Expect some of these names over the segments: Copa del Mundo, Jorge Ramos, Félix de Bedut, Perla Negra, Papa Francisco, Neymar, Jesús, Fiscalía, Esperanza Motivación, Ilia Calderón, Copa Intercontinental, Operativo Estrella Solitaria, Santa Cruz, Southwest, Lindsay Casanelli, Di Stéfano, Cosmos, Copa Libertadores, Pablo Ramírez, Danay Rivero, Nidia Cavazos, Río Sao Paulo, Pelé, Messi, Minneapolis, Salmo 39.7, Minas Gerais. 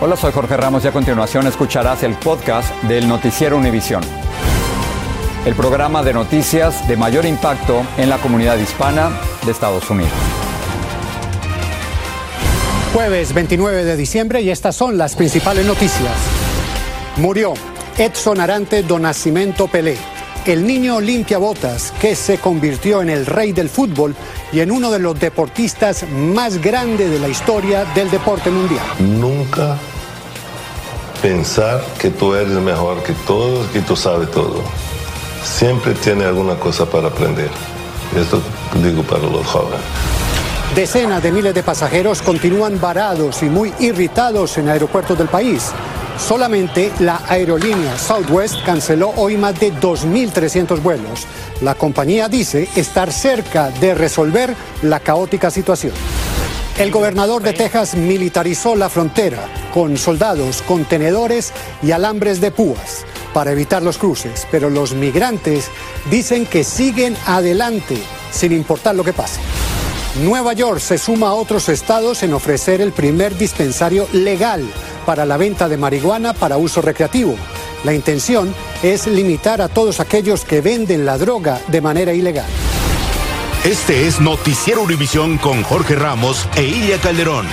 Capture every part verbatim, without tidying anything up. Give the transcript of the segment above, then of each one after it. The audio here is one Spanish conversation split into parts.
Hola, soy Jorge Ramos y a continuación escucharás el podcast del Noticiero Univisión, el programa de noticias de mayor impacto en la comunidad hispana de Estados Unidos. Jueves veintinueve de diciembre y estas son las principales noticias. Murió Edson Arante do Nascimento Pelé, el niño limpiabotas que se convirtió en el rey del fútbol y en uno de los deportistas más grandes de la historia del deporte mundial. Nunca pensar que tú eres mejor que todos, que tú sabes todo. Siempre tiene alguna cosa para aprender. Esto digo para los jóvenes. Decenas de miles de pasajeros continúan varados y muy irritados en aeropuertos del país. Solamente la aerolínea Southwest canceló hoy más de dos mil trescientos vuelos. La compañía dice estar cerca de resolver la caótica situación. El gobernador de Texas militarizó la frontera con soldados, contenedores y alambres de púas para evitar los cruces, pero los migrantes dicen que siguen adelante sin importar lo que pase. Nueva York se suma a otros estados en ofrecer el primer dispensario legal para la venta de marihuana para uso recreativo. La intención es limitar a todos aquellos que venden la droga de manera ilegal. Este es Noticiero Univisión con Jorge Ramos e Ilia Calderón.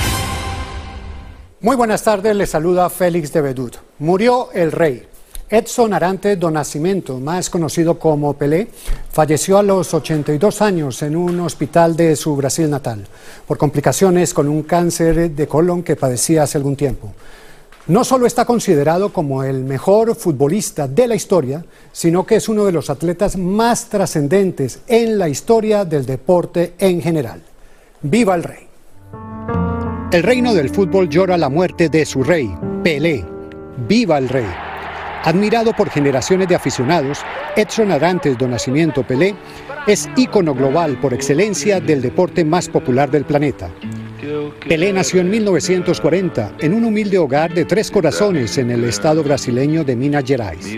Muy buenas tardes, les saluda Félix de Bedut. Murió el rey. Edson Arante do Nascimento, más conocido como Pelé, falleció a los ochenta y dos años en un hospital de su Brasil natal por complicaciones con un cáncer de colon que padecía hace algún tiempo. No solo está considerado como el mejor futbolista de la historia, sino que es uno de los atletas más trascendentes en la historia del deporte en general. ¡Viva el rey! El reino del fútbol llora la muerte de su rey, Pelé. ¡Viva el rey! Admirado por generaciones de aficionados, Edson Arantes do Nascimento Pelé es ícono global por excelencia del deporte más popular del planeta. Pelé nació en mil novecientos cuarenta en un humilde hogar de Tres Corazones en el estado brasileño de Minas Gerais.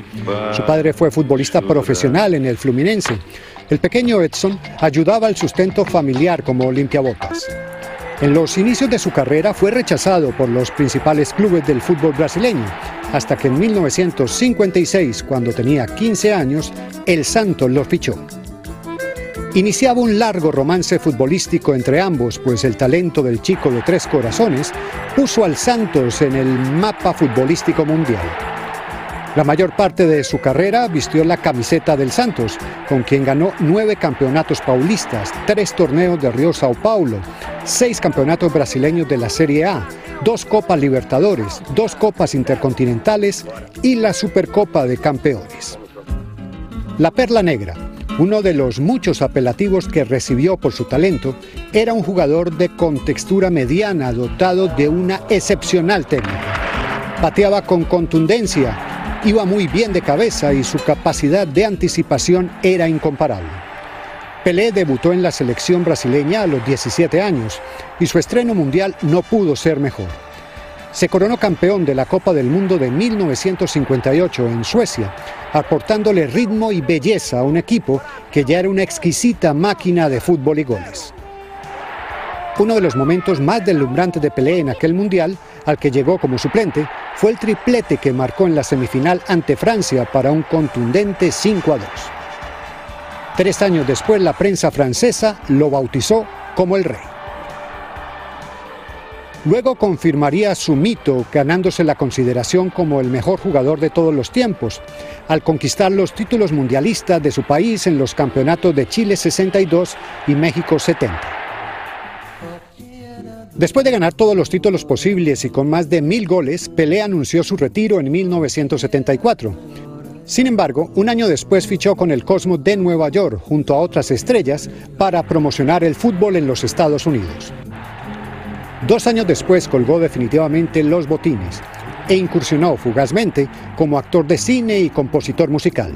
Su padre fue futbolista profesional en el Fluminense. El pequeño Edson ayudaba al sustento familiar como limpiabotas. En los inicios de su carrera fue rechazado por los principales clubes del fútbol brasileño, hasta que en mil novecientos cincuenta y seis, cuando tenía quince años, el Santos lo fichó. Iniciaba un largo romance futbolístico entre ambos, pues el talento del chico de Tres Corazones puso al Santos en el mapa futbolístico mundial. La mayor parte de su carrera vistió la camiseta del Santos, con quien ganó nueve campeonatos paulistas, tres torneos de Río Sao Paulo, seis campeonatos brasileños de la Serie A, dos Copas Libertadores, dos Copas Intercontinentales y la Supercopa de Campeones. La Perla Negra, uno de los muchos apelativos que recibió por su talento, era un jugador de contextura mediana dotado de una excepcional técnica. Pateaba con contundencia, iba muy bien de cabeza y su capacidad de anticipación era incomparable. Pelé debutó en la selección brasileña a los diecisiete años y su estreno mundial no pudo ser mejor. Se coronó campeón de la Copa del Mundo de mil novecientos cincuenta y ocho en Suecia, aportándole ritmo y belleza a un equipo que ya era una exquisita máquina de fútbol y goles. Uno de los momentos más deslumbrantes de Pelé en aquel mundial, al que llegó como suplente, fue el triplete que marcó en la semifinal ante Francia para un contundente cinco a dos. Tres años después, la prensa francesa lo bautizó como el rey. Luego confirmaría su mito, ganándose la consideración como el mejor jugador de todos los tiempos, al conquistar los títulos mundialistas de su país en los campeonatos de Chile sesenta y dos y México setenta. Después de ganar todos los títulos posibles y con más de mil goles, Pelé anunció su retiro en mil novecientos setenta y cuatro. Sin embargo, un año después fichó con el Cosmos de Nueva York, junto a otras estrellas, para promocionar el fútbol en los Estados Unidos. Dos años después colgó definitivamente los botines e incursionó fugazmente como actor de cine y compositor musical.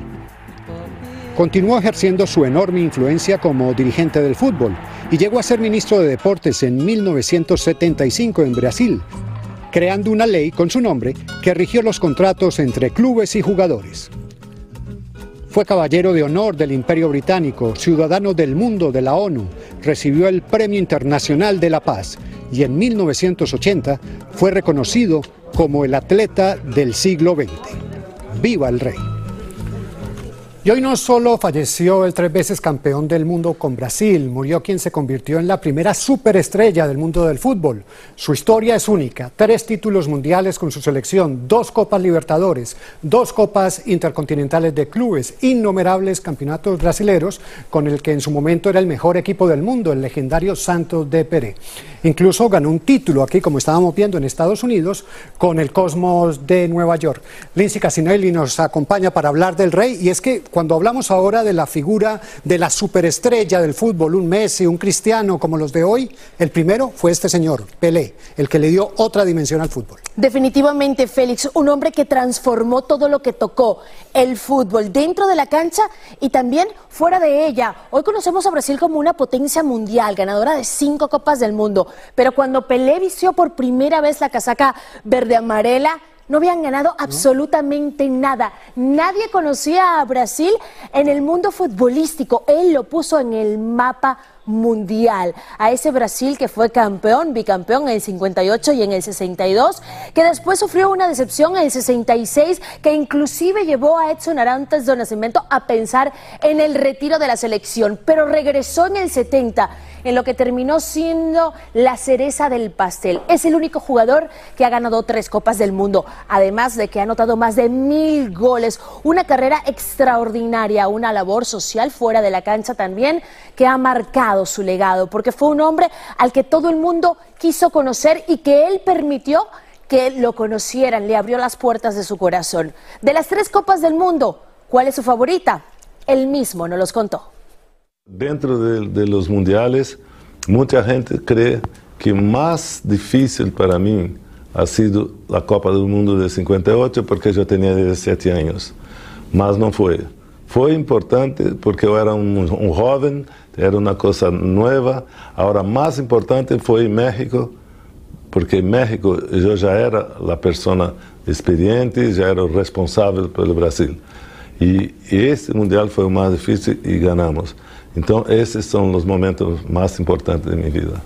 Continuó ejerciendo su enorme influencia como dirigente del fútbol y llegó a ser ministro de Deportes en mil novecientos setenta y cinco en Brasil, creando una ley con su nombre que rigió los contratos entre clubes y jugadores. Fue caballero de honor del Imperio Británico, ciudadano del mundo de la ONU, recibió el Premio Internacional de la Paz y en mil novecientos ochenta fue reconocido como el atleta del siglo veinte. ¡Viva el rey! Y hoy no solo falleció el tres veces campeón del mundo con Brasil, murió quien se convirtió en la primera superestrella del mundo del fútbol. Su historia es única, tres títulos mundiales con su selección, dos Copas Libertadores, dos Copas Intercontinentales de clubes, innumerables campeonatos brasileros con el que en su momento era el mejor equipo del mundo, el legendario Santos de Pelé. Incluso ganó un título aquí, como estábamos viendo, en Estados Unidos con el Cosmos de Nueva York. Lindsay Casanelli nos acompaña para hablar del rey y es que cuando hablamos ahora de la figura de la superestrella del fútbol, un Messi, un Cristiano, como los de hoy, el primero fue este señor, Pelé, el que le dio otra dimensión al fútbol. Definitivamente, Félix, un hombre que transformó todo lo que tocó, el fútbol dentro de la cancha y también fuera de ella. Hoy conocemos a Brasil como una potencia mundial, ganadora de cinco Copas del Mundo, pero cuando Pelé vistió por primera vez la casaca verde-amarela, no habían ganado absolutamente nada. Nadie conocía a Brasil en el mundo futbolístico. Él lo puso en el mapa mundial. A ese Brasil que fue campeón, bicampeón en el cincuenta y ocho y en el sesenta y dos, que después sufrió una decepción en el sesenta y seis, que inclusive llevó a Edson Arantes do Nascimento a pensar en el retiro de la selección, pero regresó en el setenta, en lo que terminó siendo la cereza del pastel. Es el único jugador que ha ganado tres Copas del Mundo, además de que ha anotado más de mil goles, una carrera extraordinaria, una labor social fuera de la cancha también, que ha marcado su legado, porque fue un hombre al que todo el mundo quiso conocer y que él permitió que lo conocieran, le abrió las puertas de su corazón. De las tres Copas del Mundo, ¿cuál es su favorita? Él mismo nos los contó. Dentro de, de los mundiales, mucha gente cree que más difícil para mí ha sido la Copa del Mundo de cincuenta y ocho porque yo tenía diecisiete años, mas no fue. Fue importante porque yo era un, un joven, era una cosa nueva. Ahora, más importante fue en México, porque en México yo ya era la persona experiente, ya era el responsable por el Brasil. Y, y este mundial fue el más difícil y ganamos. Entonces, esos son los momentos más importantes de mi vida.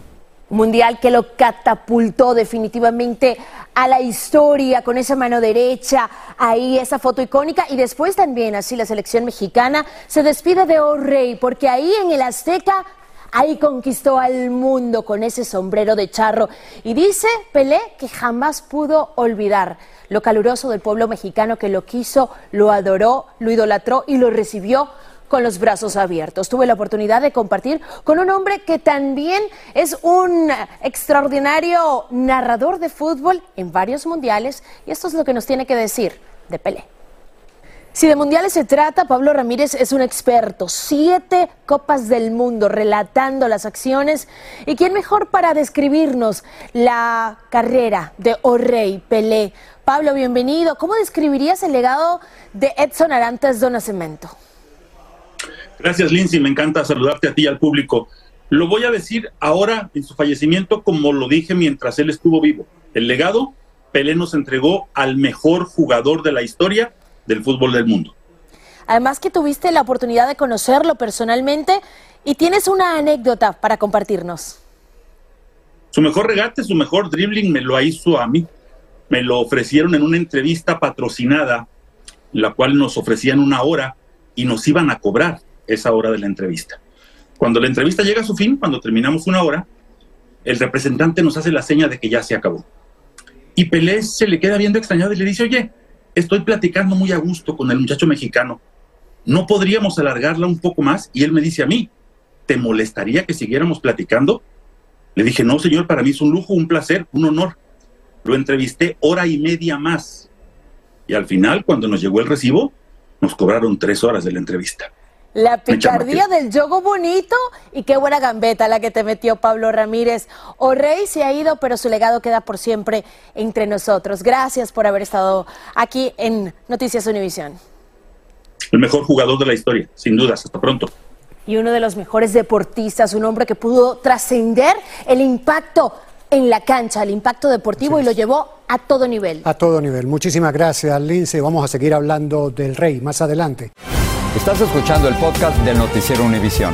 Mundial que lo catapultó definitivamente a la historia, con esa mano derecha, ahí esa foto icónica, y después también así la selección mexicana se despide de O Rey, porque ahí en el Azteca, ahí conquistó al mundo con ese sombrero de charro, y dice Pelé que jamás pudo olvidar lo caluroso del pueblo mexicano que lo quiso, lo adoró, lo idolatró y lo recibió con los brazos abiertos. Tuve la oportunidad de compartir con un hombre que también es un extraordinario narrador de fútbol en varios mundiales y esto es lo que nos tiene que decir de Pelé. Si de mundiales se trata, Pablo Ramírez es un experto, siete Copas del Mundo, relatando las acciones. ¿Y quién mejor para describirnos la carrera de O Rei Pelé? Pablo, bienvenido. ¿Cómo describirías el legado de Edson Arantes do Nascimento? Gracias, Lindsay, me encanta saludarte a ti y al público. Lo voy a decir ahora en su fallecimiento como lo dije mientras él estuvo vivo. El legado, Pelé nos entregó al mejor jugador de la historia del fútbol del mundo. Además que tuviste la oportunidad de conocerlo personalmente y tienes una anécdota para compartirnos. Su mejor regate, su mejor dribbling me lo hizo a mí. Me lo ofrecieron en una entrevista patrocinada, la cual nos ofrecían una hora y nos iban a cobrar esa hora de la entrevista. Cuando la entrevista llega a su fin, cuando terminamos una hora, el representante nos hace la seña de que ya se acabó. Y Pelé se le queda viendo extrañado y le dice, oye, estoy platicando muy a gusto con el muchacho mexicano, ¿no podríamos alargarla un poco más? Y él me dice a mí, ¿te molestaría que siguiéramos platicando? Le dije, no señor, para mí es un lujo, un placer, un honor. Lo entrevisté hora y media más. Y al final, cuando nos llegó el recibo, nos cobraron tres horas de la entrevista. La picardía del juego bonito y qué buena gambeta la que te metió Pablo Ramírez. O'Reilly se ha ido, pero su legado queda por siempre entre nosotros. Gracias por haber estado aquí en Noticias Univisión. El mejor jugador de la historia, sin dudas. Hasta pronto. Y uno de los mejores deportistas, un hombre que pudo trascender el impacto en la cancha, el impacto deportivo, y lo llevó a todo nivel. A todo nivel. Muchísimas gracias, Lindsay. Vamos a seguir hablando del Rey más adelante. Estás escuchando el podcast del Noticiero Univisión.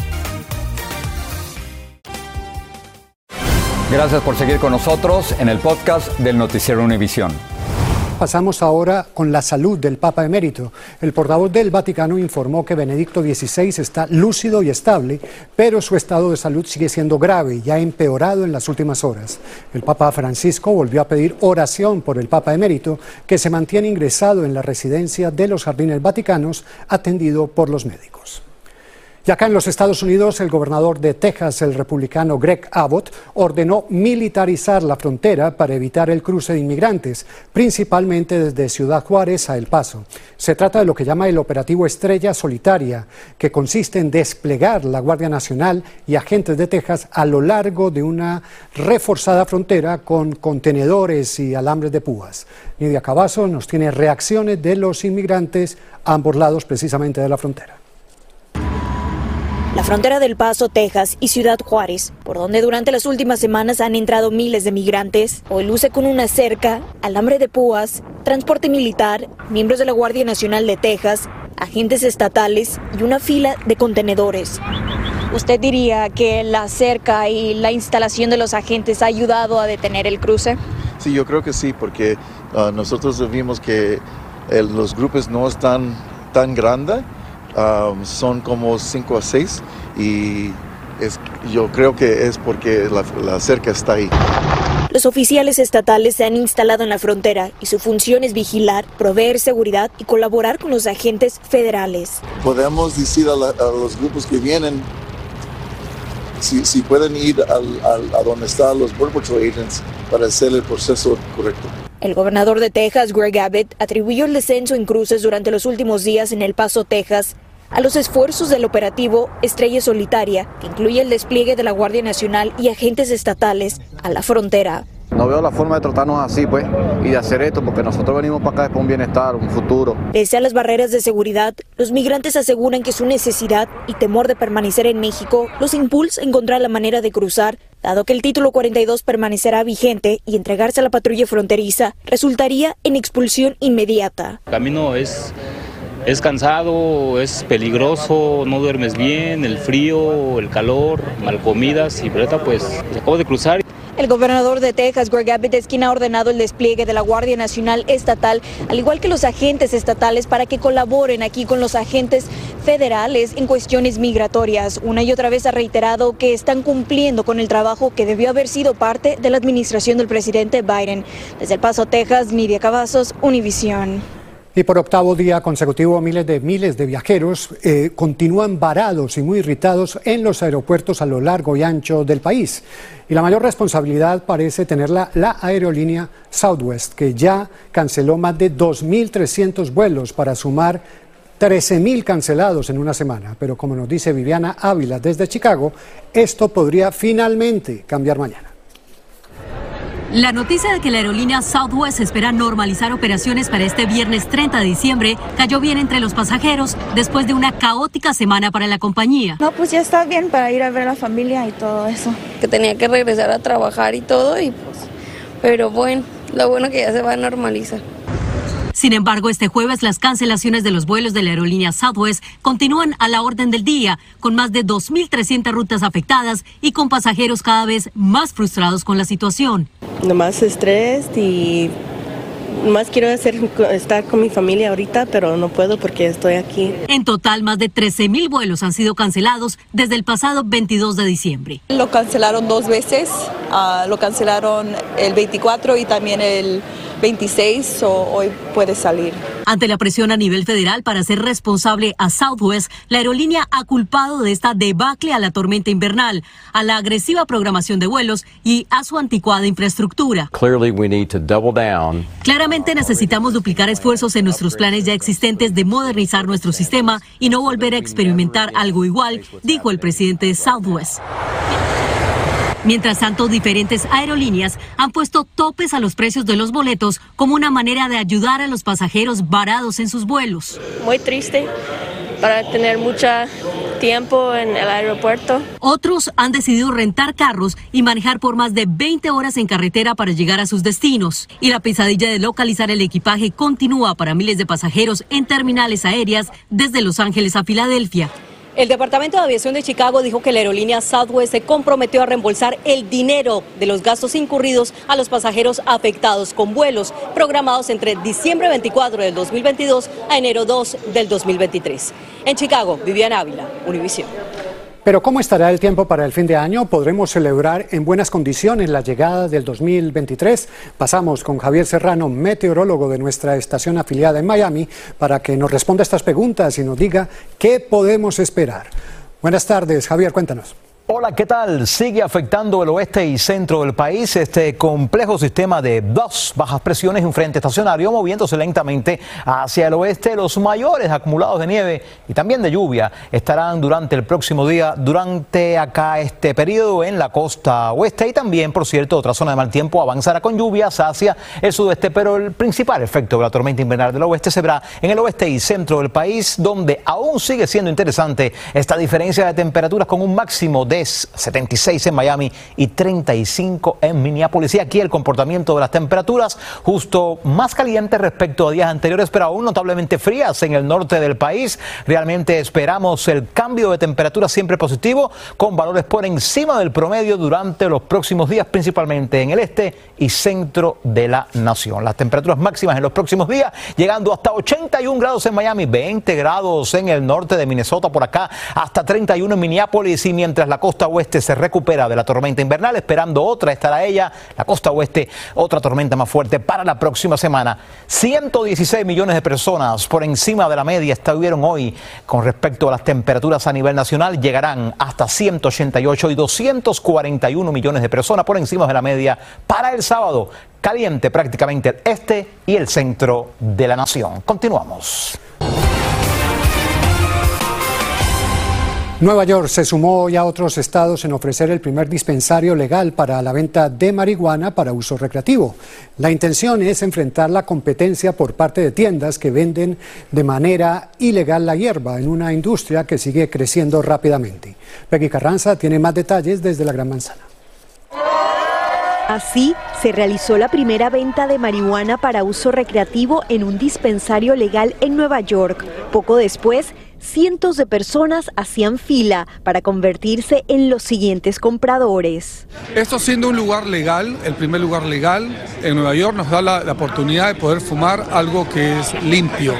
Gracias por seguir con nosotros en el podcast del Noticiero Univisión. Pasamos ahora con la salud del Papa Emérito. El portavoz del Vaticano informó que Benedicto dieciséis está lúcido y estable, pero su estado de salud sigue siendo grave y ha empeorado en las últimas horas. El Papa Francisco volvió a pedir oración por el Papa Emérito, que se mantiene ingresado en la residencia de los Jardines Vaticanos, atendido por los médicos. Y acá en los Estados Unidos, el gobernador de Texas, el republicano Greg Abbott, ordenó militarizar la frontera para evitar el cruce de inmigrantes, principalmente desde Ciudad Juárez a El Paso. Se trata de lo que llama el Operativo Estrella Solitaria, que consiste en desplegar la Guardia Nacional y agentes de Texas a lo largo de una reforzada frontera con contenedores y alambres de púas. Nidia Cavazos nos tiene reacciones de los inmigrantes a ambos lados precisamente de la frontera. La frontera del Paso, Texas y Ciudad Juárez, por donde durante las últimas semanas han entrado miles de migrantes, hoy luce con una cerca, alambre de púas, transporte militar, miembros de la Guardia Nacional de Texas, agentes estatales y una fila de contenedores. ¿Usted diría que la cerca y la instalación de los agentes ha ayudado a detener el cruce? Sí, yo creo que sí, porque uh, nosotros vimos que eh, los grupos no están tan grandes. Um, son como cinco a seis y es, yo creo que es porque la, la cerca está ahí. Los oficiales estatales se han instalado en la frontera y su función es vigilar, proveer seguridad y colaborar con los agentes federales. Podemos decir a, la, a los grupos que vienen si, si pueden ir al, al, a donde están los Border Patrol agents para hacer el proceso correcto. El gobernador de Texas, Greg Abbott, atribuyó el descenso en cruces durante los últimos días en El Paso, Texas, a los esfuerzos del operativo Estrella Solitaria, que incluye el despliegue de la Guardia Nacional y agentes estatales a la frontera. No veo la forma de tratarnos así, pues, y de hacer esto, porque nosotros venimos para acá por un bienestar, un futuro. Pese a las barreras de seguridad, los migrantes aseguran que su necesidad y temor de permanecer en México los impulsa a encontrar la manera de cruzar, dado que el título cuarenta y dos permanecerá vigente y entregarse a la patrulla fronteriza resultaría en expulsión inmediata. El camino es, es cansado, es peligroso, no duermes bien, el frío, el calor, mal comidas y breta, pues, acabo de cruzar. El gobernador de Texas, Greg Abbott, es quien ha ordenado el despliegue de la Guardia Nacional Estatal, al igual que los agentes estatales, para que colaboren aquí con los agentes federales en cuestiones migratorias. Una y otra vez ha reiterado que están cumpliendo con el trabajo que debió haber sido parte de la administración del presidente Biden. Desde El Paso, Texas, Nidia Cavazos, Univisión. Y por octavo día consecutivo, miles de miles de viajeros eh, continúan varados y muy irritados en los aeropuertos a lo largo y ancho del país. Y la mayor responsabilidad parece tenerla la aerolínea Southwest, que ya canceló más de dos mil trescientos vuelos para sumar trece mil cancelados en una semana. Pero como nos dice Viviana Ávila desde Chicago, esto podría finalmente cambiar mañana. La noticia de que la aerolínea Southwest espera normalizar operaciones para este viernes treinta de diciembre cayó bien entre los pasajeros después de una caótica semana para la compañía. No, pues ya está bien para ir a ver a la familia y todo eso. Que tenía que regresar a trabajar y todo, y pues, pero bueno, lo bueno que ya se va a normalizar. Sin embargo, este jueves las cancelaciones de los vuelos de la aerolínea Southwest continúan a la orden del día, con más de dos mil trescientas rutas afectadas y con pasajeros cada vez más frustrados con la situación. Nomás estrés y Más quiero hacer, estar con mi familia ahorita, pero no puedo porque estoy aquí. En total, más de trece mil vuelos han sido cancelados desde el pasado veintidós de diciembre. Lo cancelaron dos veces, uh, lo cancelaron el veinticuatro y también el veintiséis, o hoy puede salir. Ante la presión a nivel federal para ser responsable a Southwest, la aerolínea ha culpado de esta debacle a la tormenta invernal, a la agresiva programación de vuelos y a su anticuada infraestructura. Claramente necesitamos duplicar esfuerzos en nuestros planes ya existentes de modernizar nuestro sistema y no volver a experimentar algo igual, dijo el presidente de Southwest. Mientras tanto, diferentes aerolíneas han puesto topes a los precios de los boletos como una manera de ayudar a los pasajeros varados en sus vuelos. Muy triste para tener mucho tiempo en el aeropuerto. Otros han decidido rentar carros y manejar por más de veinte horas en carretera para llegar a sus destinos. Y la pesadilla de localizar el equipaje continúa para miles de pasajeros en terminales aéreas desde Los Ángeles a Filadelfia. El Departamento de Aviación de Chicago dijo que la aerolínea Southwest se comprometió a reembolsar el dinero de los gastos incurridos a los pasajeros afectados con vuelos programados entre diciembre veinticuatro del dos mil veintidós a enero dos del dos mil veintitrés. En Chicago, Vivian Ávila, Univisión. Pero ¿cómo estará el tiempo para el fin de año? ¿Podremos celebrar en buenas condiciones la llegada del dos mil veintitrés? Pasamos con Javier Serrano, meteorólogo de nuestra estación afiliada en Miami, para que nos responda a estas preguntas y nos diga qué podemos esperar. Buenas tardes, Javier, cuéntanos. Hola, ¿qué tal? Sigue afectando el oeste y centro del país este complejo sistema de dos bajas presiones y un frente estacionario moviéndose lentamente hacia el oeste. Los mayores acumulados de nieve y también de lluvia estarán durante el próximo día, durante acá este periodo en la costa oeste y también, por cierto, otra zona de mal tiempo avanzará con lluvias hacia el sudeste, pero el principal efecto de la tormenta invernal del oeste se verá en el oeste y centro del país, donde aún sigue siendo interesante esta diferencia de temperaturas con un máximo de setenta y seis en Miami y treinta y cinco en Minneapolis. Y aquí el comportamiento de las temperaturas justo más caliente respecto a días anteriores, pero aún notablemente frías en el norte del país. Realmente esperamos el cambio de temperatura siempre positivo, con valores por encima del promedio durante los próximos días, principalmente en el este y centro de la nación. Las temperaturas máximas en los próximos días llegando hasta ochenta y un grados en Miami, veinte grados en el norte de Minnesota, por acá hasta treinta y uno en Minneapolis. Y mientras la costa costa oeste se recupera de la tormenta invernal, esperando otra, estará ella, la costa oeste, otra tormenta más fuerte para la próxima semana. ciento dieciséis millones de personas por encima de la media estuvieron hoy con respecto a las temperaturas a nivel nacional, llegarán hasta ciento ochenta y ocho y doscientos cuarenta y uno millones de personas por encima de la media para el sábado, caliente prácticamente el este y el centro de la nación. Continuamos. Nueva York se sumó hoy a otros estados en ofrecer el primer dispensario legal para la venta de marihuana para uso recreativo. La intención es enfrentar la competencia por parte de tiendas que venden de manera ilegal la hierba en una industria que sigue creciendo rápidamente. Peggy Carranza tiene más detalles desde la Gran Manzana. Así se realizó la primera venta de marihuana para uso recreativo en un dispensario legal en Nueva York. Poco después, cientos de personas hacían fila para convertirse en los siguientes compradores. Esto siendo un lugar legal, el primer lugar legal en Nueva York, nos da la, la oportunidad de poder fumar algo que es limpio,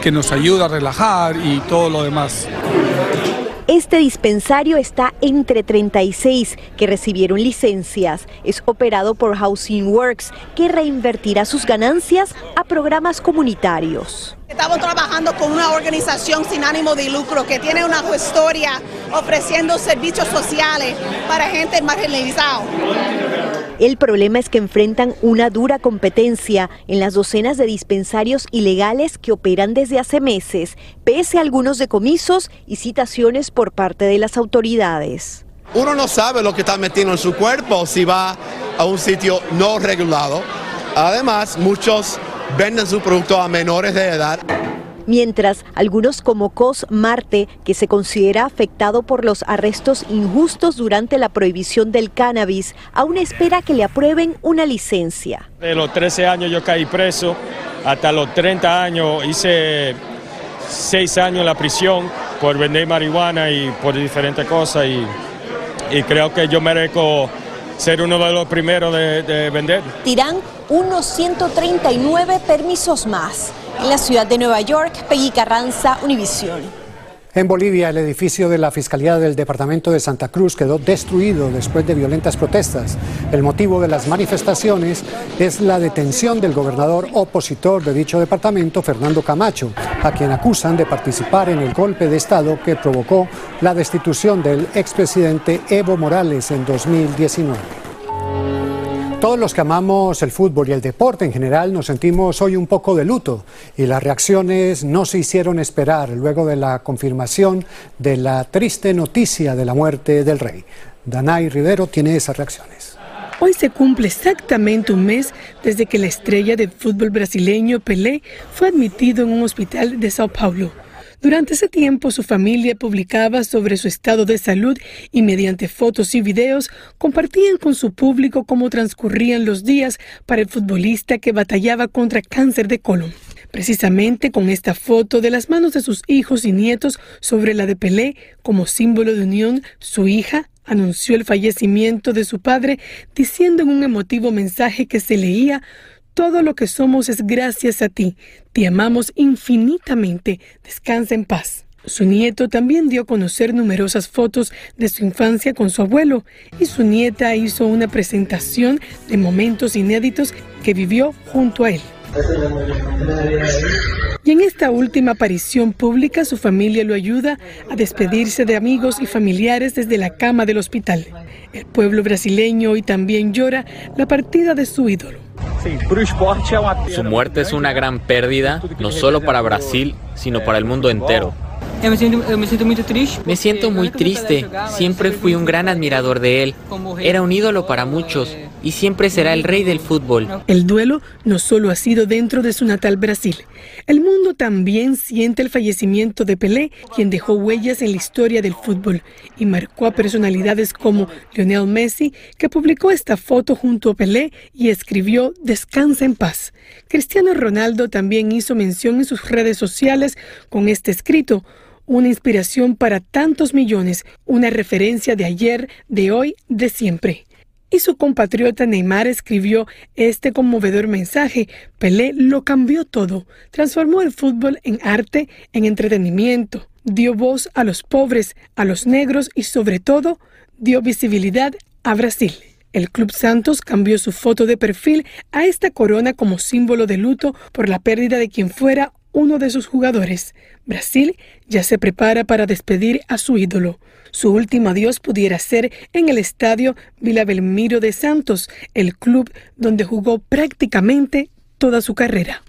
que nos ayuda a relajar y todo lo demás. Este dispensario está entre treinta y seis que recibieron licencias. Es operado por Housing Works, que reinvertirá sus ganancias a programas comunitarios. Estamos trabajando con una organización sin ánimo de lucro que tiene una historia ofreciendo servicios sociales para gente marginalizada. El problema es que enfrentan una dura competencia en las docenas de dispensarios ilegales que operan desde hace meses, pese a algunos decomisos y citaciones por parte de las autoridades. Uno no sabe lo que está metiendo en su cuerpo si va a un sitio no regulado. Además, muchos venden su producto a menores de edad. Mientras, algunos como Cos Marte, que se considera afectado por los arrestos injustos durante la prohibición del cannabis, aún espera que le aprueben una licencia. De los trece años yo caí preso, hasta los treinta años hice seis años en la prisión por vender marihuana y por diferentes cosas y, y creo que yo merezco ser uno de los primeros de, de vender. Tirán unos ciento treinta y nueve permisos más. En la ciudad de Nueva York, Peggy Carranza, Univisión. En Bolivia, el edificio de la Fiscalía del Departamento de Santa Cruz quedó destruido después de violentas protestas. El motivo de las manifestaciones es la detención del gobernador opositor de dicho departamento, Fernando Camacho, a quien acusan de participar en el golpe de Estado que provocó la destitución del expresidente Evo Morales en dos mil diecinueve. Todos los que amamos el fútbol y el deporte en general nos sentimos hoy un poco de luto y las reacciones no se hicieron esperar luego de la confirmación de la triste noticia de la muerte del rey. Danay Rivero tiene esas reacciones. Hoy se cumple exactamente un mes desde que la estrella del fútbol brasileño Pelé fue admitido en un hospital de Sao Paulo. Durante ese tiempo, su familia publicaba sobre su estado de salud y mediante fotos y videos compartían con su público cómo transcurrían los días para el futbolista que batallaba contra cáncer de colon. Precisamente con esta foto de las manos de sus hijos y nietos sobre la de Pelé como símbolo de unión, su hija anunció el fallecimiento de su padre diciendo en un emotivo mensaje que se leía: "Todo lo que somos es gracias a ti. Te amamos infinitamente. Descansa en paz". Su nieto también dio a conocer numerosas fotos de su infancia con su abuelo y su nieta hizo una presentación de momentos inéditos que vivió junto a él. Y en esta última aparición pública, su familia lo ayuda a despedirse de amigos y familiares desde la cama del hospital. El pueblo brasileño hoy también llora la partida de su ídolo. Su muerte es una gran pérdida, no solo para Brasil, sino para el mundo entero. Me siento muy triste, siempre fui un gran admirador de él, era un ídolo para muchos y siempre será el rey del fútbol. El duelo no solo ha sido dentro de su natal Brasil, el mundo también siente el fallecimiento de Pelé, quien dejó huellas en la historia del fútbol y marcó a personalidades como Lionel Messi, que publicó esta foto junto a Pelé y escribió "Descansa en paz". Cristiano Ronaldo también hizo mención en sus redes sociales con este escrito: "Una inspiración para tantos millones, una referencia de ayer, de hoy, de siempre". Y su compatriota Neymar escribió este conmovedor mensaje: "Pelé lo cambió todo, transformó el fútbol en arte, en entretenimiento, dio voz a los pobres, a los negros y sobre todo dio visibilidad a Brasil". El Club Santos cambió su foto de perfil a esta corona como símbolo de luto por la pérdida de quien fuera uno de sus jugadores. Brasil ya se prepara para despedir a su ídolo. Su último adiós pudiera ser en el estadio Vila Belmiro de Santos, el club donde jugó prácticamente toda su carrera.